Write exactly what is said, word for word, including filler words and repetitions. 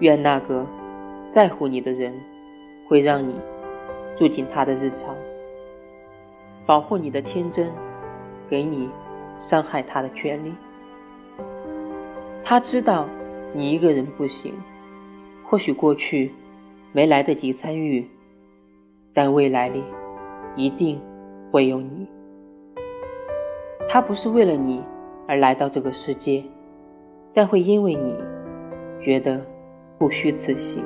愿那个在乎你的人会让你住进他的日常，保护你的天真，给你伤害他的权利。他知道你一个人不行，或许过去没来得及参与，但未来里一定会有你。他不是为了你而来到这个世界，但会因为你觉得不虚此行。